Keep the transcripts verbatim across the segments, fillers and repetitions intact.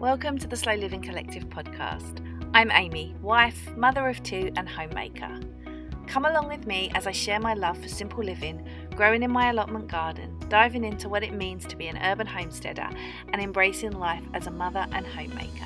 Welcome to the Slow Living Collective podcast. I'm Amy, wife, mother of two and homemaker. Come along with me as I share my love for simple living, growing in my allotment garden, diving into what it means to be an urban homesteader and embracing life as a mother and homemaker.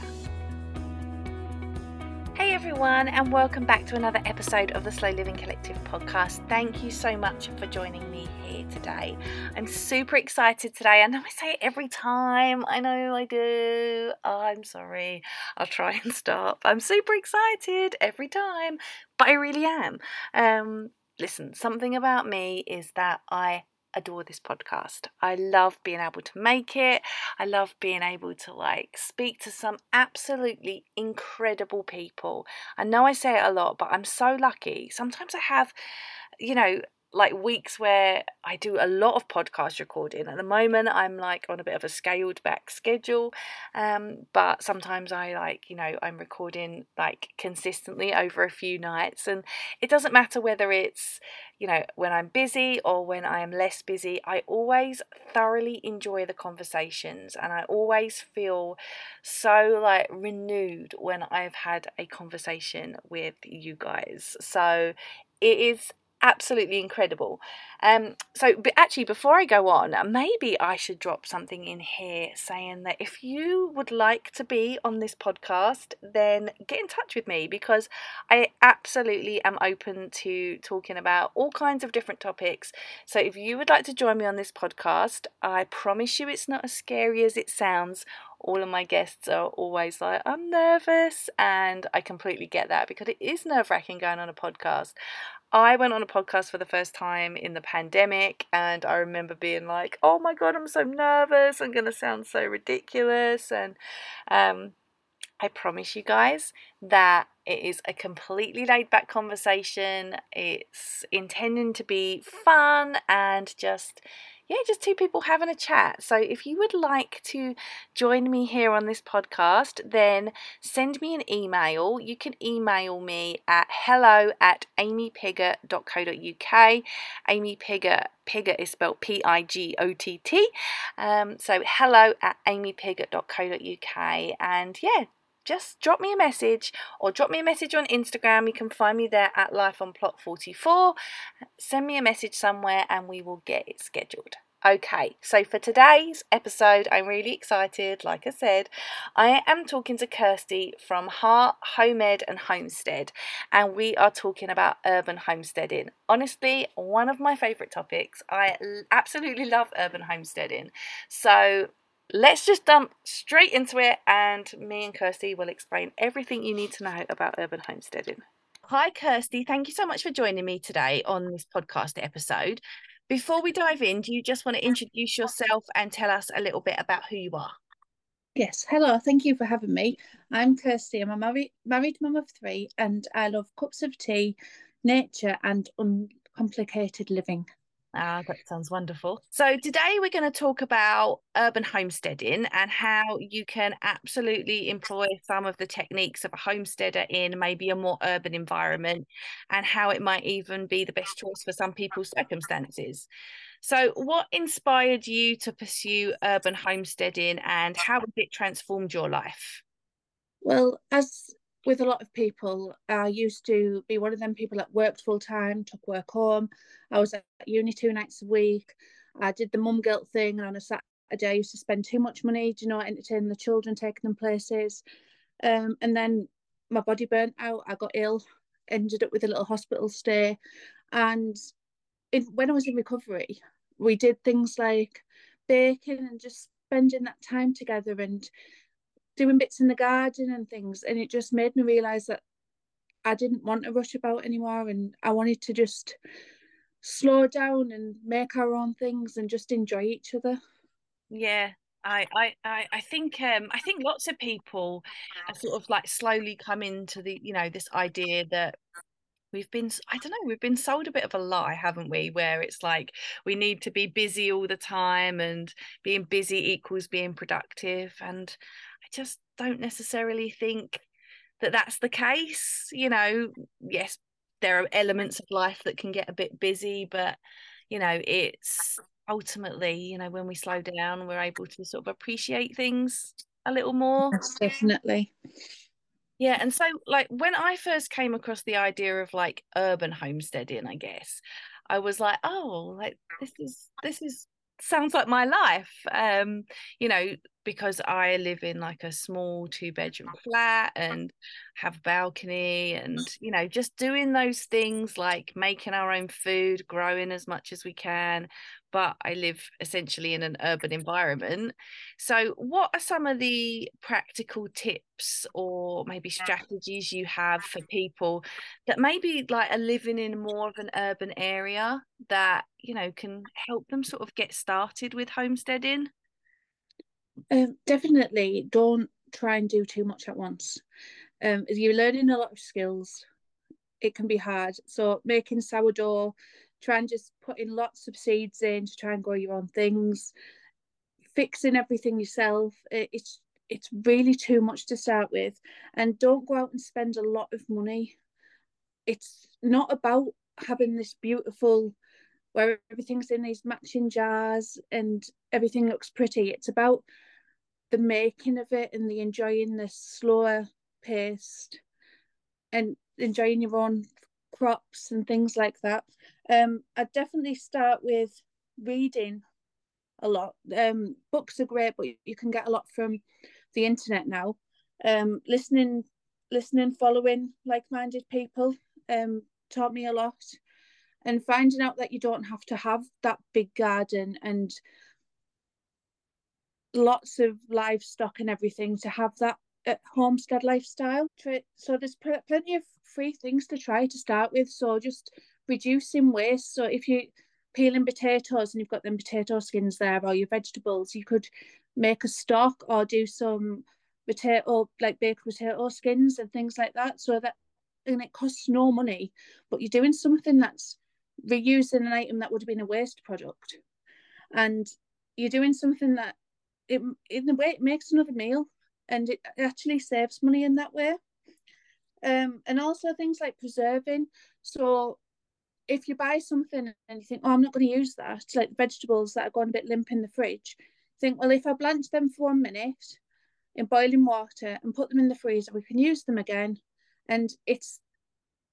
Hey everyone, and welcome back to another episode of the Slow Living Collective podcast. Thank you so much for joining me here today. I'm super excited today. I know I say it every time. I know I do. Oh, I'm sorry. I'll try and stop. I'm super excited every time, but I really am. Um, listen, something about me is that I adore this podcast. I love being able to make it. I love being able to like speak to some absolutely incredible people. I know I say it a lot, but I'm so lucky. Sometimes I have, you know, like weeks where I do a lot of podcast recording. At the moment, I'm like on a bit of a scaled back schedule. Um, but sometimes I like, you know, I'm recording like consistently over a few nights, and it doesn't matter whether it's, you know, when I'm busy or when I am less busy. I always thoroughly enjoy the conversations, and I always feel so like renewed when I've had a conversation with you guys. So it is absolutely incredible. Um, so but actually, before I go on, maybe I should drop something in here saying that if you would like to be on this podcast, then get in touch with me, because I absolutely am open to talking about all kinds of different topics. So if you would like to join me on this podcast, I promise you it's not as scary as it sounds. All of my guests are always like, I'm nervous, and I completely get that, because it is nerve-wracking going on a podcast. I went on a podcast for the first time in the pandemic, and I remember being like, oh my God, I'm so nervous. I'm going to sound so ridiculous. And um, I promise you guys that it is a completely laid back conversation. It's intending to be fun and just, yeah, just two people having a chat. So if you would like to join me here on this podcast, then send me an email. You can email me at hello at amy pigott dot co dot uk. Amy Pigott, Pigott is spelled P I G O T T. Um, so hello at amy pigott dot co dot uk. And yeah, just drop me a message, or drop me a message on Instagram. You can find me there at Life on Plot forty-four. Send me a message somewhere and we will get it scheduled. Okay, so for today's episode, I'm really excited. Like I said, I am talking to Kirsty from Heart Home Ed and Homestead, and we are talking about urban homesteading. Honestly, one of my favourite topics. I absolutely love urban homesteading. So let's just dump straight into it, and me and Kirsty will explain everything you need to know about urban homesteading. Hi Kirsty, thank you so much for joining me today on this podcast episode. Before we dive in, do you just want to introduce yourself and tell us a little bit about who you are? Yes, hello, thank you for having me. I'm Kirsty, I'm a married, married mum of three, and I love cups of tea, nature and uncomplicated living. Ah, that sounds wonderful. So today we're going to talk about urban homesteading and how you can absolutely employ some of the techniques of a homesteader in maybe a more urban environment, and how it might even be the best choice for some people's circumstances. So what inspired you to pursue urban homesteading, and how has it transformed your life? Well, as with a lot of people, I used to be one of them people that worked full time, took work home. I was at uni two nights a week. I did the mum guilt thing, and on a Saturday I used to spend too much money, you know, entertaining the children, taking them places. Um, and then my body burnt out. I got ill, ended up with a little hospital stay. And in, when I was in recovery, we did things like baking and just spending that time together and doing bits in the garden and things, and it just made me realise that I didn't want to rush about anymore, and I wanted to just slow down and make our own things and just enjoy each other. Yeah, I I, I think um I think lots of people are sort of like slowly come into the, you know, this idea that We've been, I don't know, we've been sold a bit of a lie, haven't we? Where it's like we need to be busy all the time, and being busy equals being productive. And I just don't necessarily think that that's the case. You know, yes, there are elements of life that can get a bit busy, but, you know, it's ultimately, you know, when we slow down, we're able to sort of appreciate things a little more. Yes, definitely. Yeah, and so like when I first came across the idea of like urban homesteading, I guess I was like, oh, like this is this is sounds like my life, um, you know, because I live in like a small two bedroom flat and have a balcony, and you know, just doing those things like making our own food, growing as much as we can. But I live essentially in an urban environment. So what are some of the practical tips or maybe strategies you have for people that maybe like are living in more of an urban area that, you know, can help them sort of get started with homesteading? Um, definitely don't try and do too much at once. Um, you're learning a lot of skills. It can be hard. So making sourdough, try and just put in lots of seeds in to try and grow your own things, fixing everything yourself. It's it's really too much to start with. And don't go out and spend a lot of money. It's not about having this beautiful, where everything's in these matching jars and everything looks pretty. It's about the making of it and the enjoying the slower pace and enjoying your own crops and things like that. Um, I'd definitely start with reading a lot. Um, books are great, but you can get a lot from the internet now. Um, listening, listening, following like-minded people um, taught me a lot. And finding out that you don't have to have that big garden and lots of livestock and everything to have that homestead lifestyle. So there's plenty of free things to try to start with. So just reducing waste. So if you're peeling potatoes and you've got them potato skins there, or your vegetables, you could make a stock or do some potato, like baked potato skins and things like that. So that, and it costs no money, but you're doing something that's reusing an item that would have been a waste product, and you're doing something that it in a way it makes another meal, and it actually saves money in that way. Um, and also things like preserving. So if you buy something and you think, oh, I'm not going to use that, it's like vegetables that are going a bit limp in the fridge, think, well, if I blanch them for one minute in boiling water and put them in the freezer, we can use them again. And it's,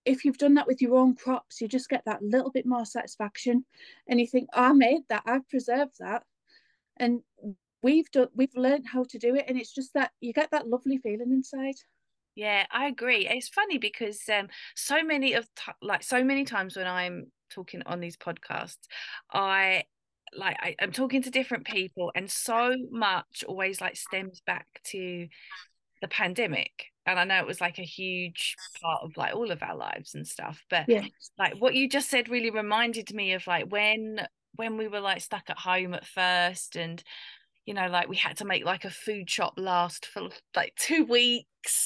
if you've done that with your own crops, you just get that little bit more satisfaction, and you think, oh, I made that, I've preserved that, and we've done, we've learned how to do it, and it's just that you get that lovely feeling inside. Yeah, I agree. It's funny because um, so many of t- like so many times when I'm talking on these podcasts, I. like I, I'm talking to different people, and so much always like stems back to the pandemic. And I know it was like a huge part of like all of our lives and stuff, but yeah. Like what you just said really reminded me of like when when we were like stuck at home at first, and you know, like we had to make like a food shop last for like two weeks,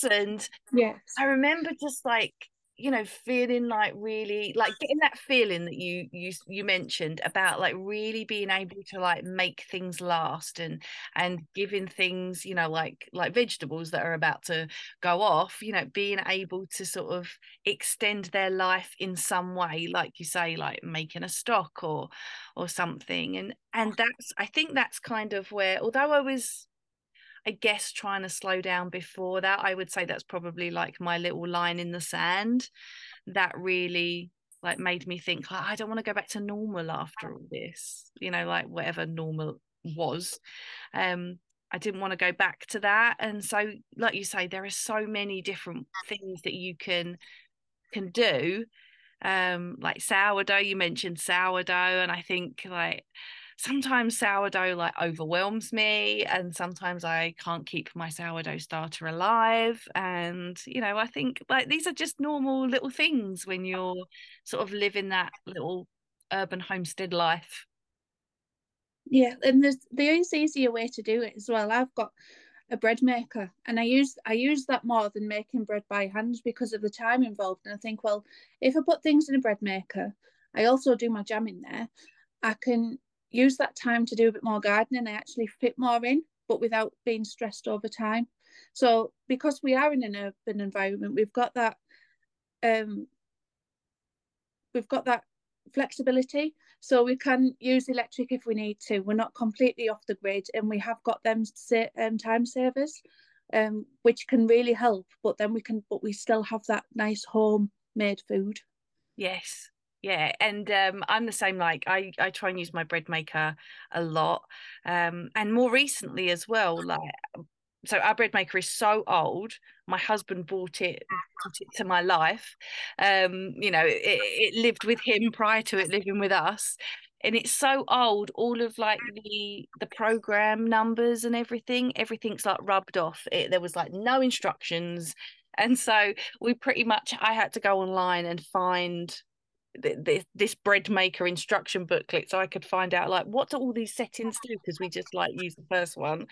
and yes, I remember just like, you know, feeling like really like getting that feeling that you you you mentioned about like really being able to like make things last, and and giving things, you know, like like vegetables that are about to go off, you know, being able to sort of extend their life in some way, like you say, like making a stock or or something. And and that's, I think that's kind of where, although I was, I guess, trying to slow down before that, I would say that's probably like my little line in the sand that really like made me think, like, I don't want to go back to normal after all this, you know, like whatever normal was. Um, I didn't want to go back to that. And so, like you say, there are so many different things that you can can do. Um, like sourdough, you mentioned sourdough, and I think like sometimes sourdough like overwhelms me, and sometimes I can't keep my sourdough starter alive. And, you know, I think like these are just normal little things when you're sort of living that little urban homestead life. Yeah, and there's there is easier way to do it as well. I've got a bread maker, and I use I use that more than making bread by hand because of the time involved. And I think, well, if I put things in a bread maker, I also do my jam in there, I can use that time to do a bit more gardening. I actually fit more in, but without being stressed over time. So because we are in an urban environment, we've got that um, we've got that flexibility So we can use electric if we need to. We're not completely off the grid, and we have got them um, time savers, um, which can really help. But then we can, but we still have that nice homemade food. Yes. Yeah, and um, I'm the same. Like I, I try and use my bread maker a lot, um, and more recently as well. Like, so our bread maker is so old. My husband bought it, brought it to my life. Um, you know, it, it lived with him prior to it living with us, and it's so old. All of like the the program numbers and everything, everything's like rubbed off. It, there was like no instructions, and so we pretty much I had to go online and find This, this bread maker instruction booklet so I could find out like what do all these settings do, because we just like use the first one.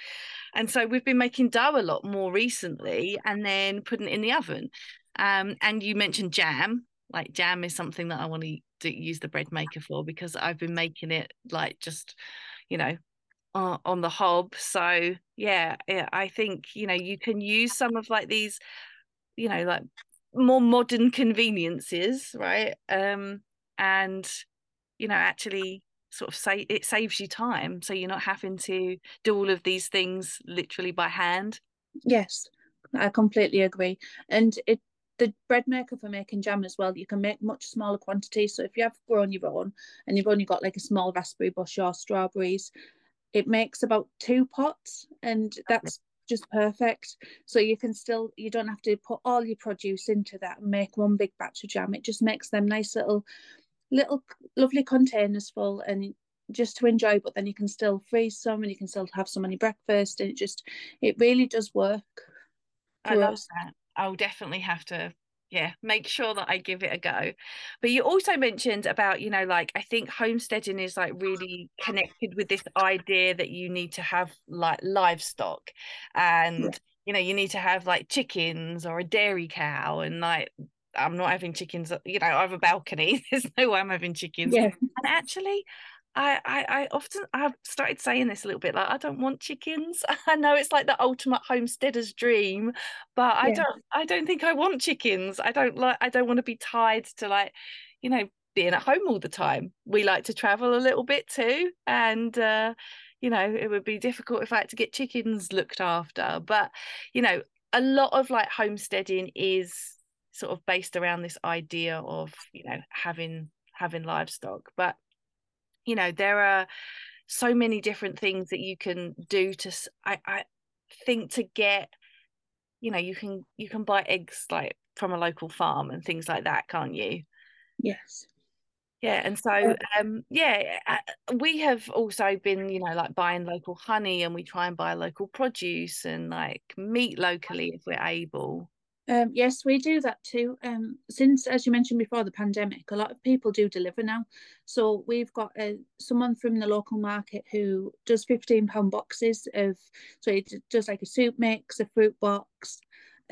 And so we've been making dough a lot more recently and then putting it in the oven. Um and you mentioned jam. Like jam is something that I want to use the bread maker for, because I've been making it like just, you know, uh, on the hob. So yeah, yeah I think, you know, you can use some of like these, you know, like more modern conveniences, right? Um and you know, actually sort of say it saves you time, so you're not having to do all of these things literally by hand. Yes, I completely agree. And it the bread maker for making jam as well, you can make much smaller quantities. So if you have grown your own and you've only got like a small raspberry bush or strawberries, it makes about two pots, and that's just perfect. So you can still, you don't have to put all your produce into that and make one big batch of jam. It just makes them nice little little lovely containers full, and just to enjoy. But then you can still freeze some, and you can still have some on your breakfast, and it just it really does work. I love us. that I'll definitely have to yeah make sure that I give it a go. But you also mentioned about, you know, like I think homesteading is like really connected with this idea that you need to have like livestock, and yeah. you know, you need to have like chickens or a dairy cow, and like I'm not having chickens, you know, I have a balcony. There's no way I'm having chickens. Yeah. And actually I, I I often I've started saying this a little bit, like I don't want chickens. I know it's like the ultimate homesteader's dream, but yeah. I don't I don't think I want chickens. I don't like I don't want to be tied to like, you know, being at home all the time. We like to travel a little bit too, and uh, you know, it would be difficult if I had to get chickens looked after. But you know, a lot of like homesteading is sort of based around this idea of, you know, having having livestock, but you know, there are so many different things that you can do to, I, I think to get, you know, you can, you can buy eggs like from a local farm and things like that, can't you? Yes. Yeah. And so, um, yeah, we have also been, you know, like buying local honey, and we try and buy local produce and like meat locally if we're able. Um, yes, we do that too. Um, since, as you mentioned before, the pandemic, a lot of people do deliver now. So we've got uh, someone from the local market who does fifteen pound boxes of, so he does like a soup mix, a fruit box,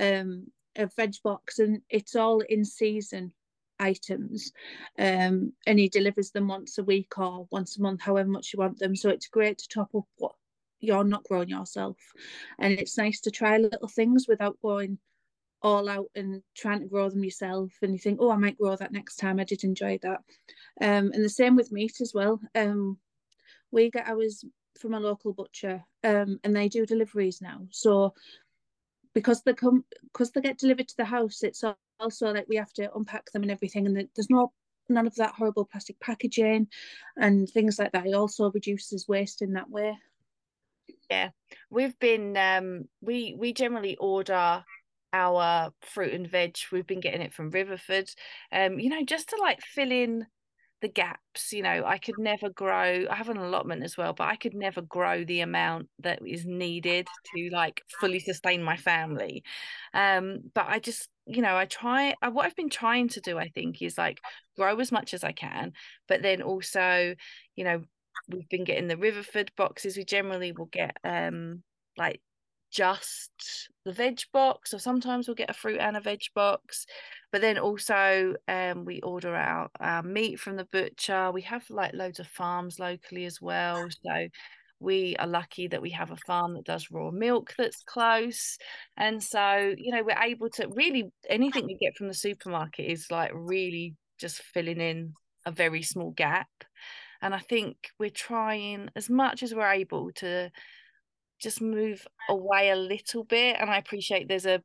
um, a veg box, and it's all in season items. Um, and he delivers them once a week or once a month, however much you want them. So it's great to top up what you're not growing yourself. And it's nice to try little things without going all out and trying to grow them yourself, and you think, oh, I might grow that next time. I did enjoy that. Um and the same with meat as well. Um we get ours from a local butcher, um and they do deliveries now. So because they come because they get delivered to the house, it's also like we have to unpack them and everything, and there's no none of that horrible plastic packaging and things like that. It also reduces waste in that way. Yeah, we've been um we we generally order our fruit and veg. We've been getting it from Riverford, um you know, just to like fill in the gaps. You know, I could never grow, I have an allotment as well, but I could never grow the amount that is needed to like fully sustain my family. Um but I just, you know, I try I, what I've been trying to do, I think, is like grow as much as I can, but then also, you know, we've been getting the Riverford boxes. We generally will get um like just the veg box, or sometimes we'll get a fruit and a veg box, but then also um we order out our meat from the butcher. We have like loads of farms locally as well, so we are lucky that we have a farm that does raw milk that's close. And so, you know, we're able to really, anything we get from the supermarket is like really just filling in a very small gap. And I think we're trying as much as we're able to just move away a little bit. And I appreciate there's a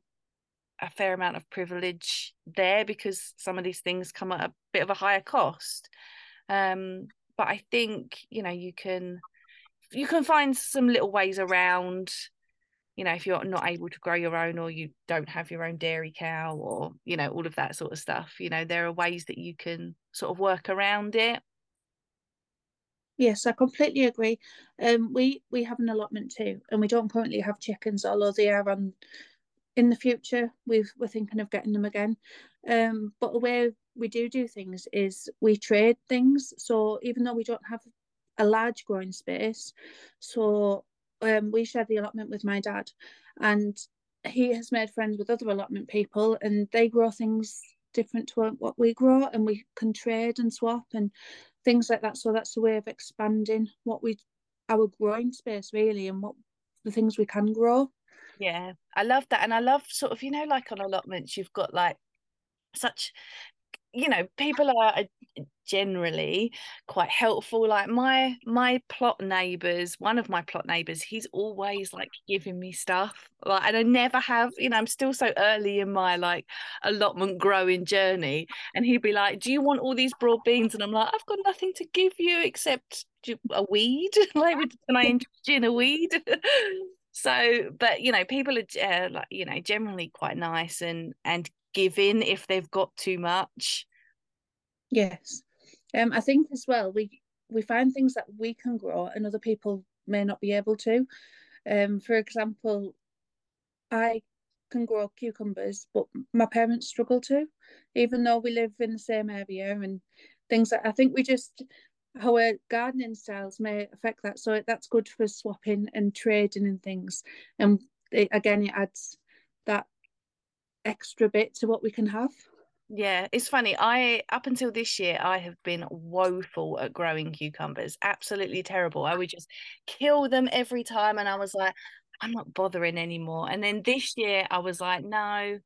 a fair amount of privilege there because some of these things come at a bit of a higher cost. Um, but I think, you know, you can you can find some little ways around, you know, if you're not able to grow your own or you don't have your own dairy cow or, you know, all of that sort of stuff. You know, there are ways that you can sort of work around it. Yes, I completely agree. Um, we, we have an allotment too, and we don't currently have chickens, although they are on... in the future, we've, we're thinking of getting them again. Um, but the way we do do things is we trade things. So even though we don't have a large growing space, so um, we share the allotment with my dad, and he has made friends with other allotment people, and they grow things different to what we grow, and we can trade and swap and things like that. So that's a way of expanding what we, our growing space really, and what the things we can grow. Yeah, I love that. And I love sort of, you know, like on allotments, you've got like such, you know, people are generally quite helpful. Like my my plot neighbours, one of my plot neighbours, he's always like giving me stuff. Like, and I never have, you know, I'm still so early in my like allotment growing journey. And he'd be like, do you want all these broad beans? And I'm like, I've got nothing to give you except a weed. Like, can I interest you in a weed? So, but, you know, people are, uh, like, you know, generally quite nice and, and giving if they've got too much. Yes. Um, I think as well, we, we find things that we can grow and other people may not be able to. Um, for example, I can grow cucumbers, but my parents struggle to, even though we live in the same area and things that I think we just... our gardening styles may affect that, so that's good for swapping and trading and things, and it, again, it adds that extra bit to what we can have. Yeah, it's funny, I up until this year I have been woeful at growing cucumbers, absolutely terrible. I would just kill them every time, and I was like, I'm not bothering anymore. And then this year I was like, no,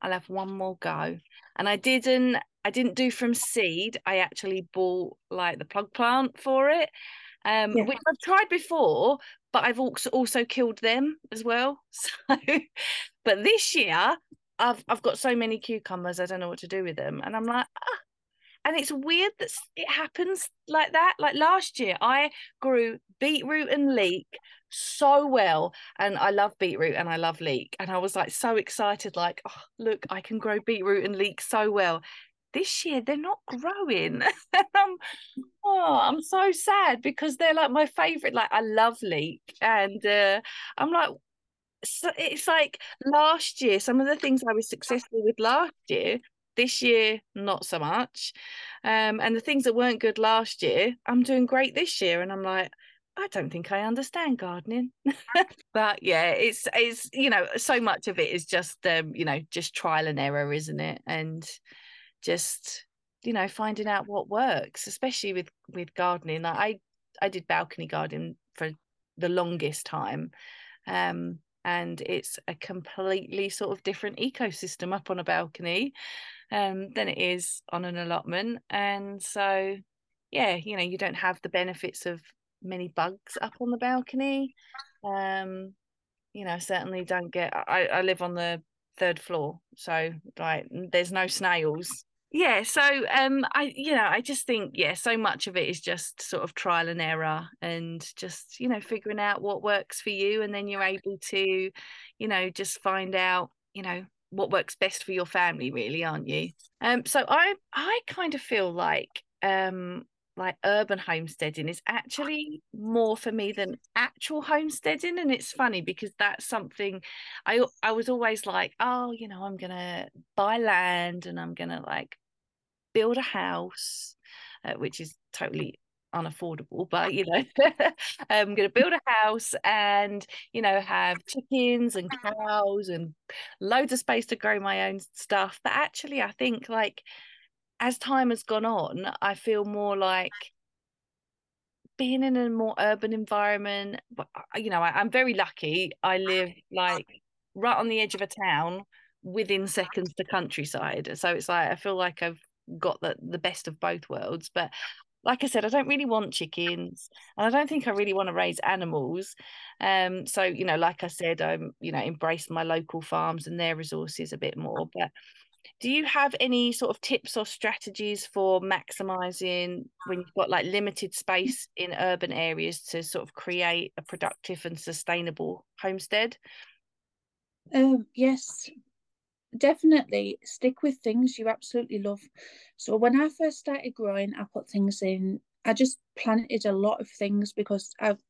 I'll have one more go. And I didn't I didn't do from seed. I actually bought like the plug plant for it, um, yeah. which I've tried before, but I've also also killed them as well. So, but this year I've I've got so many cucumbers, I don't know what to do with them. And I'm like, ah. And it's weird that it happens like that. Like last year I grew beetroot and leek so well, and I love beetroot and I love leek, and I was like so excited, like, oh, look, I can grow beetroot and leek so well. This year they're not growing. I'm, oh, I'm so sad because they're like my favorite. Like I love leek, and uh, I'm like, so it's like last year, some of the things I was successful with last year, this year not so much. Um, and the things that weren't good last year, I'm doing great this year, and I'm like, I don't think I understand gardening. But yeah, it's it's you know, so much of it is just um, you know, just trial and error, isn't it? And just, you know, finding out what works, especially with with gardening. I I did balcony gardening for the longest time, um, and it's a completely sort of different ecosystem up on a balcony um, than it is on an allotment. And so, yeah, you know, you don't have the benefits of many bugs up on the balcony. Um, you know, certainly don't get. I, I live on the third floor, so like there's no snails. Yeah, so um I you know, I just think, yeah, so much of it is just sort of trial and error, and just, you know, figuring out what works for you, and then you're able to, you know, just find out, you know, what works best for your family really, aren't you? Um so I I kind of feel like um like urban homesteading is actually more for me than actual homesteading. And it's funny because that's something I I was always like, oh, you know, I'm gonna buy land and I'm gonna like build a house, uh, which is totally unaffordable, but you know, I'm gonna build a house and, you know, have chickens and cows and loads of space to grow my own stuff. But actually I think like as time has gone on, I feel more like being in a more urban environment. You know, I, I'm very lucky. I live like right on the edge of a town within seconds to countryside. So it's like, I feel like I've got the, the best of both worlds. But like I said, I don't really want chickens, and I don't think I really want to raise animals. Um, so, you know, like I said, I'm, you know, embrace my local farms and their resources a bit more. But do you have any sort of tips or strategies for maximizing when you've got like limited space in urban areas to sort of create a productive and sustainable homestead? Um, yes, definitely stick with things you absolutely love. So when I first started growing, I put things in, I just planted a lot of things because I've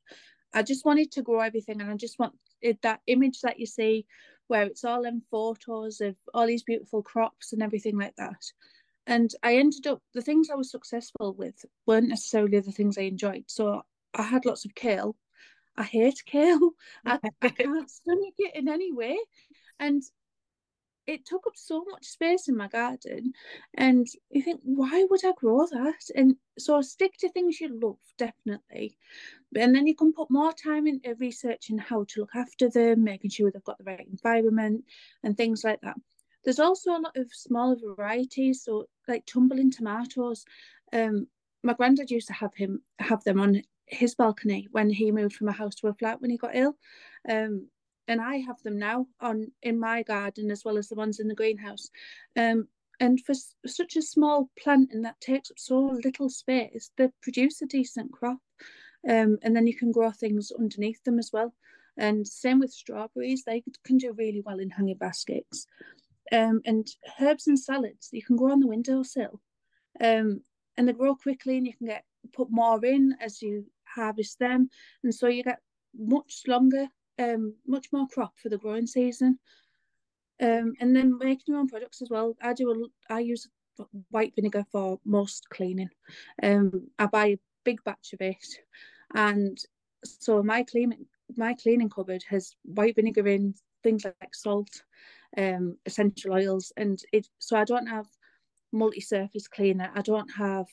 I just wanted to grow everything, and I just want it, that image that you see where it's all in photos of all these beautiful crops and everything like that. And I ended up, the things I was successful with weren't necessarily the things I enjoyed. So I had lots of kale. I hate kale. I, I can't stomach it in any way. And it took up so much space in my garden, and you think, why would I grow that? And so stick to things you love, definitely, and then you can put more time into researching how to look after them, making sure they've got the right environment and things like that. There's also a lot of smaller varieties, so like tumbling tomatoes. Um, my granddad used to have him have them on his balcony when he moved from a house to a flat when he got ill. Um, And I have them now on in my garden as well as the ones in the greenhouse. Um, and for s- such a small planting that takes up so little space, they produce a decent crop. Um, and then you can grow things underneath them as well. And same with strawberries, they can do really well in hanging baskets. Um, and herbs and salads, you can grow on the windowsill. Um, and they grow quickly, and you can get put more in as you harvest them. And so you get much longer Um, much more crop for the growing season, um, and then making your own products as well. I do a, I use white vinegar for most cleaning. Um, I buy a big batch of it, and so my cleaning my cleaning cupboard has white vinegar in, things like salt, um, essential oils, and it. So I don't have multi-surface cleaner. I don't have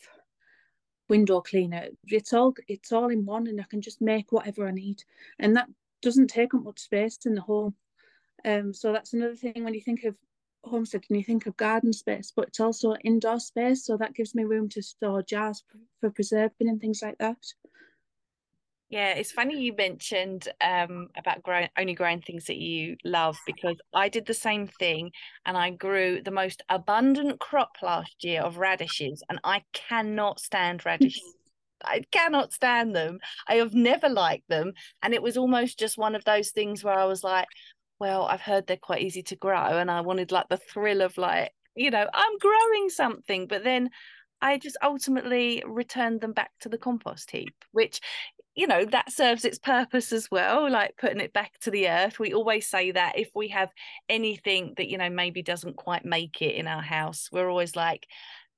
window cleaner. It's all it's all in one, and I can just make whatever I need, and that doesn't take up much space in the home. Um, so that's another thing when you think of homestead and you think of garden space, but it's also indoor space, so that gives me room to store jars for preserving and things like that. Yeah, it's funny you mentioned um, about growing, only growing things that you love, because I did the same thing, and I grew the most abundant crop last year of radishes, and I cannot stand radishes. I cannot stand them. I have never liked them. And it was almost just one of those things where I was like, well, I've heard they're quite easy to grow. And I wanted like the thrill of like, you know, I'm growing something. But then I just ultimately returned them back to the compost heap, which, you know, that serves its purpose as well, like putting it back to the earth. We always say that if we have anything that, you know, maybe doesn't quite make it in our house, we're always like,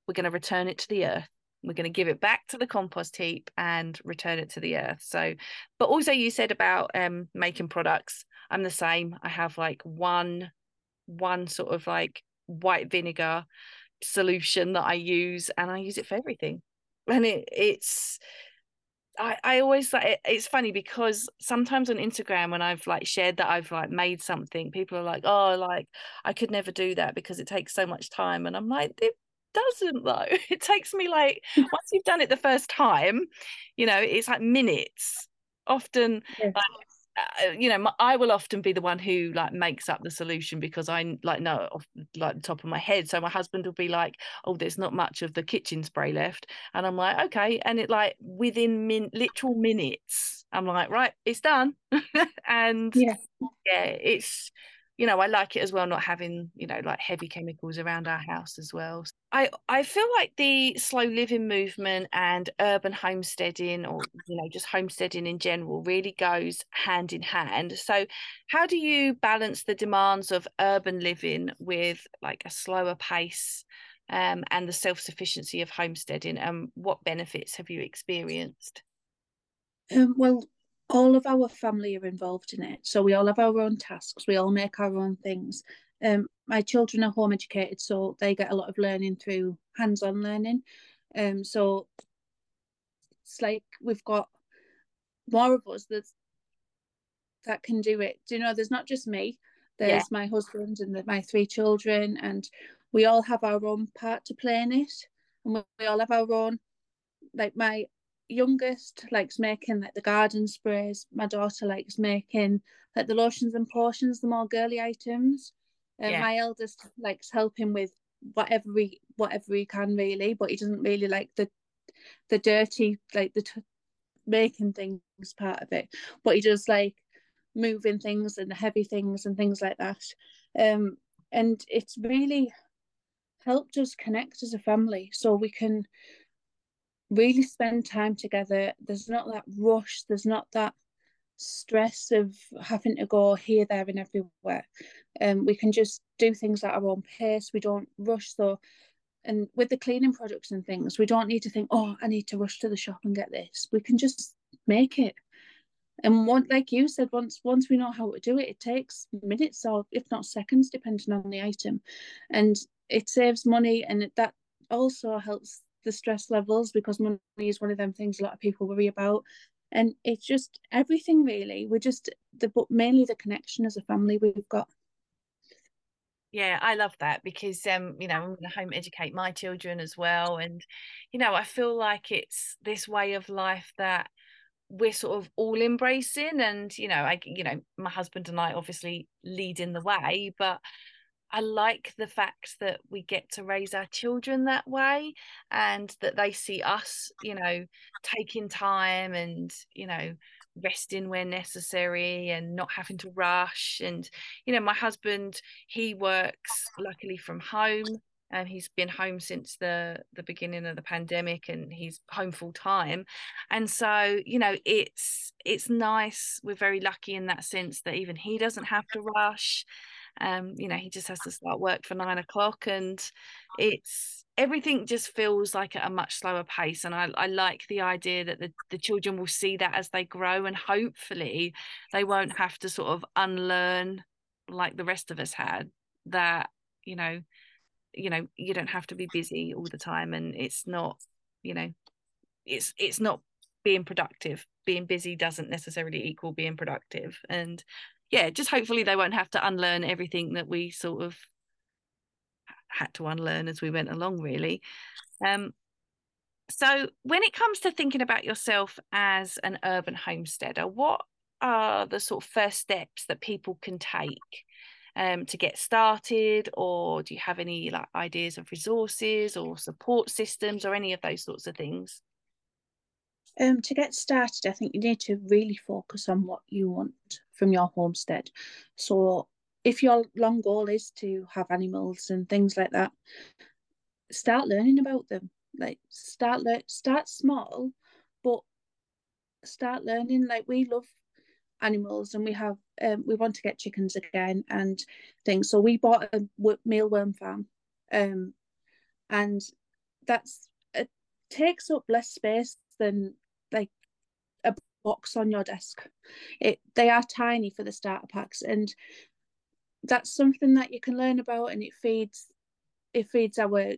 we're going to return it to the earth. We're going to give it back to the compost heap and return it to the earth. So, but also you said about um, making products. I'm the same. I have like one, one sort of like white vinegar solution that I use, and I use it for everything. And it, it's, I, I always like, it, it's funny because sometimes on Instagram when I've like shared that I've like made something, people are like, oh, like I could never do that because it takes so much time. And I'm like, it doesn't though. It takes me like, once you've done it the first time, you know, it's like minutes often. Yes. Like, uh, you know, my, I will often be the one who like makes up the solution because I like know off like the top of my head. So my husband will be like, oh, there's not much of the kitchen spray left, and I'm like, okay. And it like within min literal minutes I'm like, right, it's done. And yeah. yeah it's you know, I like it as well, not having, you know, like heavy chemicals around our house as well. I, I feel like the slow living movement and urban homesteading, or, you know, just homesteading in general, really goes hand in hand. So how do you balance the demands of urban living with like a slower pace um, and the self-sufficiency of homesteading? And what benefits have you experienced? Um, well, all of our family are involved in it. So we all have our own tasks. We all make our own things. Um, my children are home educated, so they get a lot of learning through hands-on learning. Um, so it's like we've got more of us that, that can do it. Do you know, there's not just me. There's yeah. my husband and the, my three children, and we all have our own part to play in it. And we, we all have our own like my youngest likes making like the garden sprays, my daughter likes making like the lotions and potions, the more girly items. Uh, yeah. My eldest likes helping with whatever he whatever he can really, but he doesn't really like the the dirty, like the t- making things part of it, but he does like moving things and the heavy things and things like that. Um and it's really helped us connect as a family, so we can really spend time together. There's not that rush, there's not that stress of having to go here, there and everywhere. Um, we can just do things at our own pace. We don't rush though. And with the cleaning products and things, we don't need to think, oh, I need to rush to the shop and get this. We can just make it. And one, like you said, once once we know how to do it, it takes minutes or if not seconds, depending on the item. And it saves money, and it, that also helps the stress levels, because money is one of them things a lot of people worry about. And it's just everything really. We're just, the but mainly the connection as a family we've got. Yeah, I love that, because, um, you know, I'm going to home educate my children as well. And, you know, I feel like it's this way of life that we're sort of all embracing. And, you know, I, you know, my husband and I obviously lead in the way, but I like the fact that we get to raise our children that way, and that they see us, you know, taking time and, you know, resting where necessary and not having to rush. And, you know, my husband, he works luckily from home, and he's been home since the the beginning of the pandemic, and he's home full time. And so, you know, it's it's nice. We're very lucky in that sense that even he doesn't have to rush. Um, you know, he just has to start work for nine o'clock and it's everything just feels like at a much slower pace. And I, I like the idea that the, the children will see that as they grow, and hopefully they won't have to sort of unlearn like the rest of us had, that, you know, you know, you don't have to be busy all the time, and it's not, you know, it's it's not being productive. Being busy doesn't necessarily equal being productive. And yeah, just hopefully they won't have to unlearn everything that we sort of had to unlearn as we went along, really. Um, so when it comes to thinking about yourself as an urban homesteader, what are the sort of first steps that people can take um, to get started? Or do you have any like ideas of resources or support systems or any of those sorts of things? Um, to get started, I think you need to really focus on what you want from your homestead. So if your long goal is to have animals and things like that, start learning about them. Like start le- start small, but start learning. Like we love animals, and we have um, we want to get chickens again and things. So we bought a mealworm farm, um, and that's it takes up less space than like a box on your desk. It they are tiny for the starter packs, and that's something that you can learn about. And it feeds it feeds our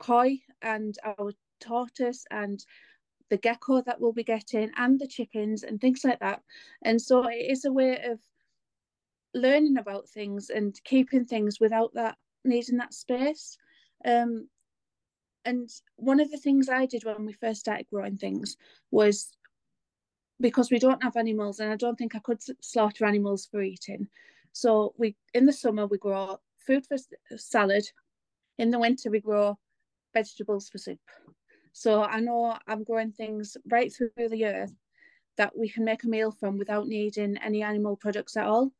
koi and our tortoise and the gecko that we'll be getting and the chickens and things like that. And so it is a way of learning about things and keeping things without that needing that space. um And one of the things I did when we first started growing things was, because we don't have animals and I don't think I could slaughter animals for eating. So we in the summer, we grow food for salad. In the winter, we grow vegetables for soup. So I know I'm growing things right through the year that we can make a meal from without needing any animal products at all.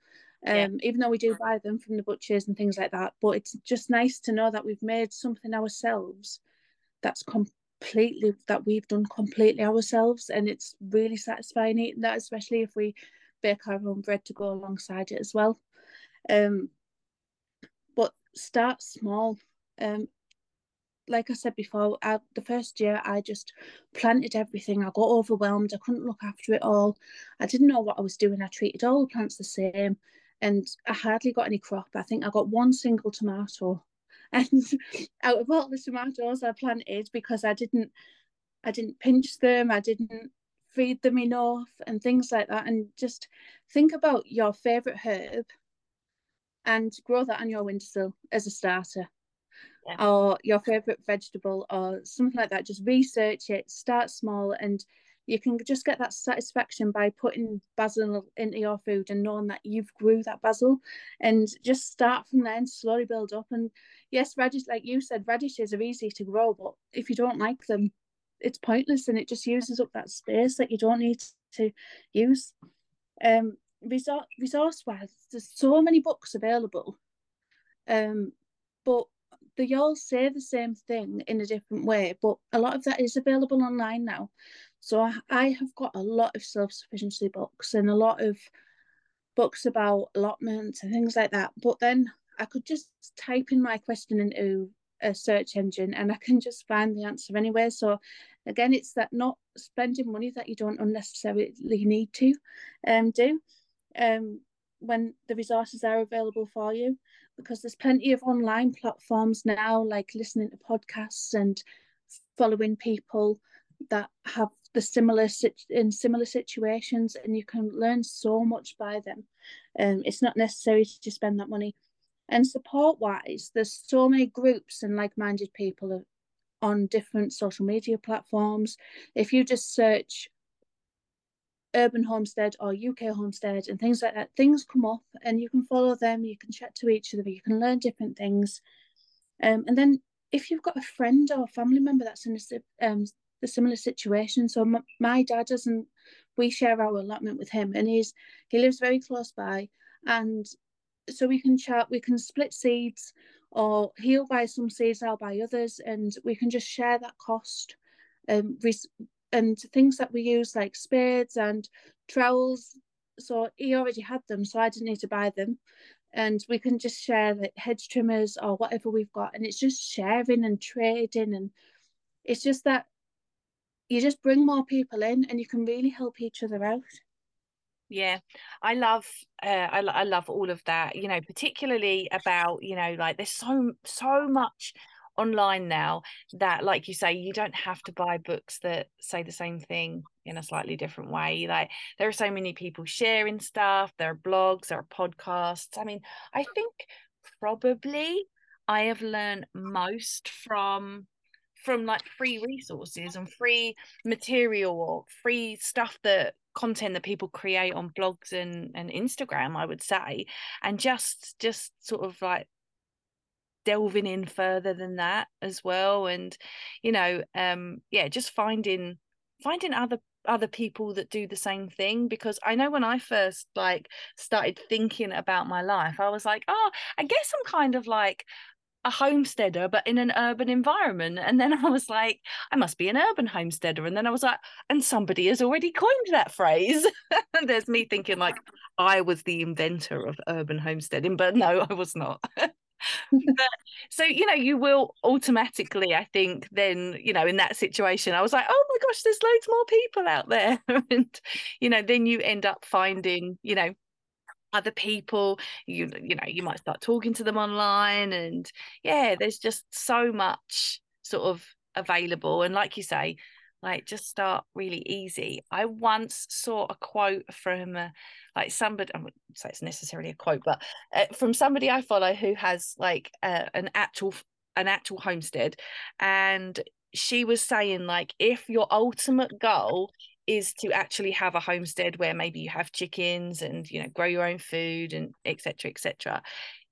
Um, yeah. Even though we do buy them from the butchers and things like that. But it's just nice to know that we've made something ourselves. That's completely that we've done completely ourselves, and it's really satisfying eating that, especially if we bake our own bread to go alongside it as well. Um, but start small. Um, like I said before, I, the first year I just planted everything. I got overwhelmed. I couldn't look after it all. I didn't know what I was doing. I treated all the plants the same, and I hardly got any crop. I think I got one single tomato. And out of all the tomatoes I planted, because I didn't I didn't pinch them, I didn't feed them enough and things like that. And just think about your favourite herb and grow that on your windowsill as a starter. yeah. or your favorite vegetable or something like that. Just research it, start small, and you can just get that satisfaction by putting basil into your food and knowing that you've grew that basil, and just start from there and slowly build up. And yes, radish, like you said, radishes are easy to grow, but if you don't like them, it's pointless, and it just uses up that space that you don't need to use. Um, resource, resource-wise, there's so many books available, um, but they all say the same thing in a different way, but a lot of that is available online now. So I, I have got a lot of self-sufficiency books and a lot of books about allotments and things like that. But then I could just type in my question into a search engine and I can just find the answer anywhere. So again, it's that not spending money that you don't unnecessarily need to um, do um, when the resources are available for you, because there's plenty of online platforms now, like listening to podcasts and following people that have the similar in similar situations, and you can learn so much by them. Um, it's not necessary to spend that money. And support wise, there's so many groups and like-minded people on different social media platforms. If you just search urban homestead or U K homestead and things like that, things come up and you can follow them, you can chat to each other, you can learn different things. Um, and then if you've got a friend or family member that's in a, um, a similar situation, so my, my dad doesn't, we share our allotment with him, and he's he lives very close by, and so we can chat, we can split seeds, or he'll buy some seeds, I'll buy others, and we can just share that cost. Um, res- and things that we use, like spades and trowels, so he already had them, so I didn't need to buy them, and we can just share like hedge trimmers or whatever we've got, and it's just sharing and trading, and it's just that you just bring more people in and you can really help each other out. Yeah, I love uh, I, I love all of that, you know, particularly about, you know, like there's so so much online now that, like you say, you don't have to buy books that say the same thing in a slightly different way. Like there are so many people sharing stuff, there are blogs, there are podcasts. I mean, I think probably I have learned most from from like free resources and free material or free stuff, that content that people create on blogs and, and Instagram, I would say, and just just sort of like delving in further than that as well. And you know, um yeah, just finding finding other other people that do the same thing, because I know when I first like started thinking about my life, I was like, oh, I guess I'm kind of like a homesteader but in an urban environment. And then I was like, I must be an urban homesteader. And then I was like, and somebody has already coined that phrase. And there's me thinking like I was the inventor of urban homesteading, but no, I was not. But, so you know, you will automatically, I think, then, you know, in that situation I was like, oh my gosh, there's loads more people out there. And you know, then you end up finding, you know, other people, you you know, you might start talking to them online. And yeah, there's just so much sort of available, and like you say, like just start really easy. I once saw a quote from uh, like somebody, I wouldn't say it's necessarily a quote, but uh, from somebody I follow who has like uh, an actual an actual homestead, and she was saying like, if your ultimate goal is to actually have a homestead where maybe you have chickens and, you know, grow your own food and et cetera, et cetera.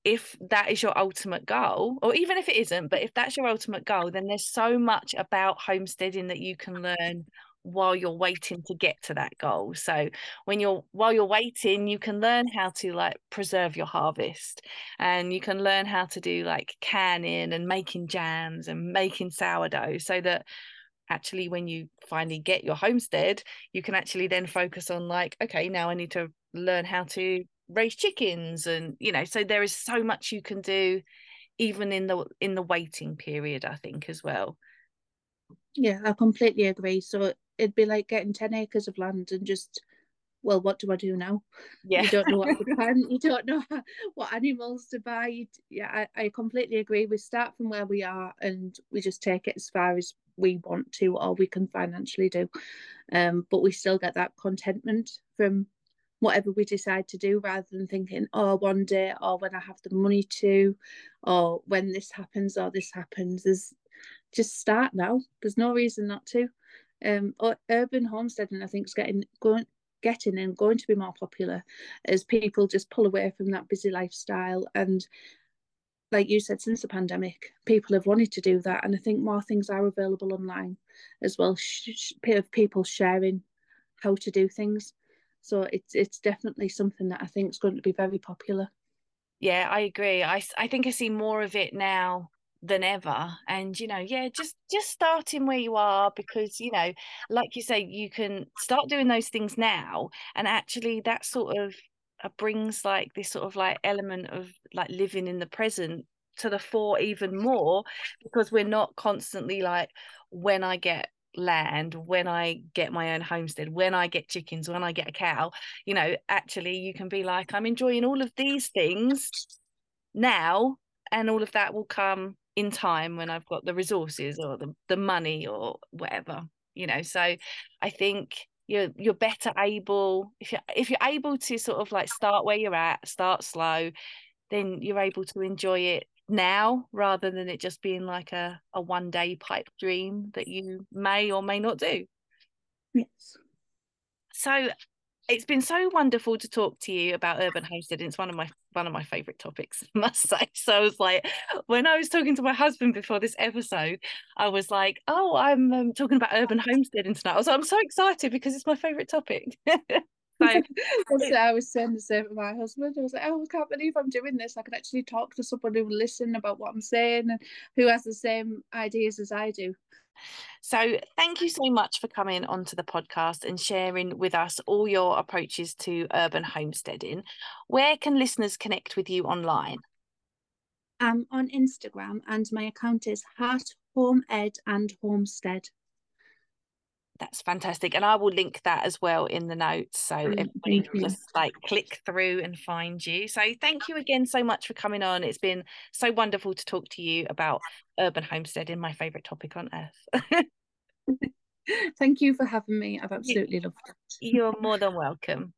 If that is your ultimate goal, or even if it isn't, but if that's your ultimate goal, then there's so much about homesteading that you can learn while you're waiting to get to that goal. So when you're, while you're waiting, you can learn how to like preserve your harvest, and you can learn how to do like canning and making jams and making sourdough, so that actually when you finally get your homestead, you can actually then focus on like, okay, now I need to learn how to raise chickens. And you know, so there is so much you can do even in the in the waiting period, I think, as well. Yeah, I completely agree. So it'd be like getting ten acres of land and just, well, what do I do now? Yeah, you don't know what to plant, you don't know what animals to buy. You, yeah, I, I completely agree. We start from where we are and we just take it as far as we want to, or we can financially do, um but we still get that contentment from whatever we decide to do, rather than thinking, oh, one day, or when I have the money to, or when this happens or this happens. Is just start now. There's no reason not to. Um, urban homesteading, I think, is getting going, getting and going to be more popular as people just pull away from that busy lifestyle. And like you said, since the pandemic, people have wanted to do that, and I think more things are available online as well, of people sharing how to do things. So it's it's definitely something that I think is going to be very popular. Yeah, I agree. I I think I see more of it now than ever. And you know, yeah, just just starting where you are, because you know, like you say, you can start doing those things now, and actually that sort of uh, brings like this sort of like element of like living in the present to the fore even more, because we're not constantly like, when I get land, when I get my own homestead, when I get chickens, when I get a cow, you know, actually you can be like, I'm enjoying all of these things now, and all of that will come in time when I've got the resources or the, the money or whatever, you know. So I think you're you're better able, if you're if you're able to sort of like start where you're at, start slow, then you're able to enjoy it now, rather than it just being like a, a one day pipe dream that you may or may not do. Yes. So it's been so wonderful to talk to you about urban homesteading. It's one of my one of my favourite topics, I must say. So I was like, when I was talking to my husband before this episode, I was like, oh, I'm um, talking about urban homesteading tonight. I was like, I'm so excited because it's my favourite topic. So, I was saying the same to my husband. I was like, oh, I can't believe I'm doing this. I can actually talk to someone who will listen about what I'm saying and who has the same ideas as I do. So thank you so much for coming onto the podcast and sharing with us all your approaches to urban homesteading. Where can listeners connect with you online? I'm on Instagram, and my account is Heart Home Ed and Homestead. That's fantastic. And I will link that as well in the notes, so everybody can just like click through and find you. So thank you again so much for coming on. It's been so wonderful to talk to you about urban homesteading, my favourite topic on earth. Thank you for having me. I've absolutely loved it. You're more than welcome.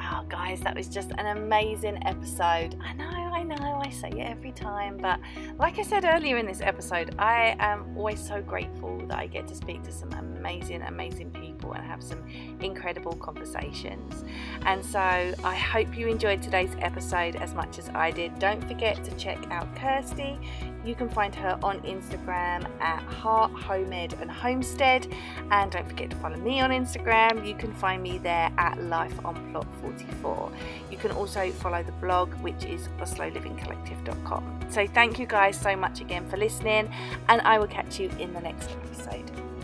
Oh, guys, that was just an amazing episode. I know, I know, I say it every time, but like I said earlier in this episode, I am always so grateful that I get to speak to some amazing, amazing people and have some incredible conversations. And so I hope you enjoyed today's episode as much as I did. Don't forget to check out Kirsty. You can find her on Instagram at Heart Home Ed and Homestead. And don't forget to follow me on Instagram. You can find me there at Life on Plot forty-four. You can also follow the blog, which is the slow living collective dot com. So thank you guys so much again for listening, and I will catch you in the next episode.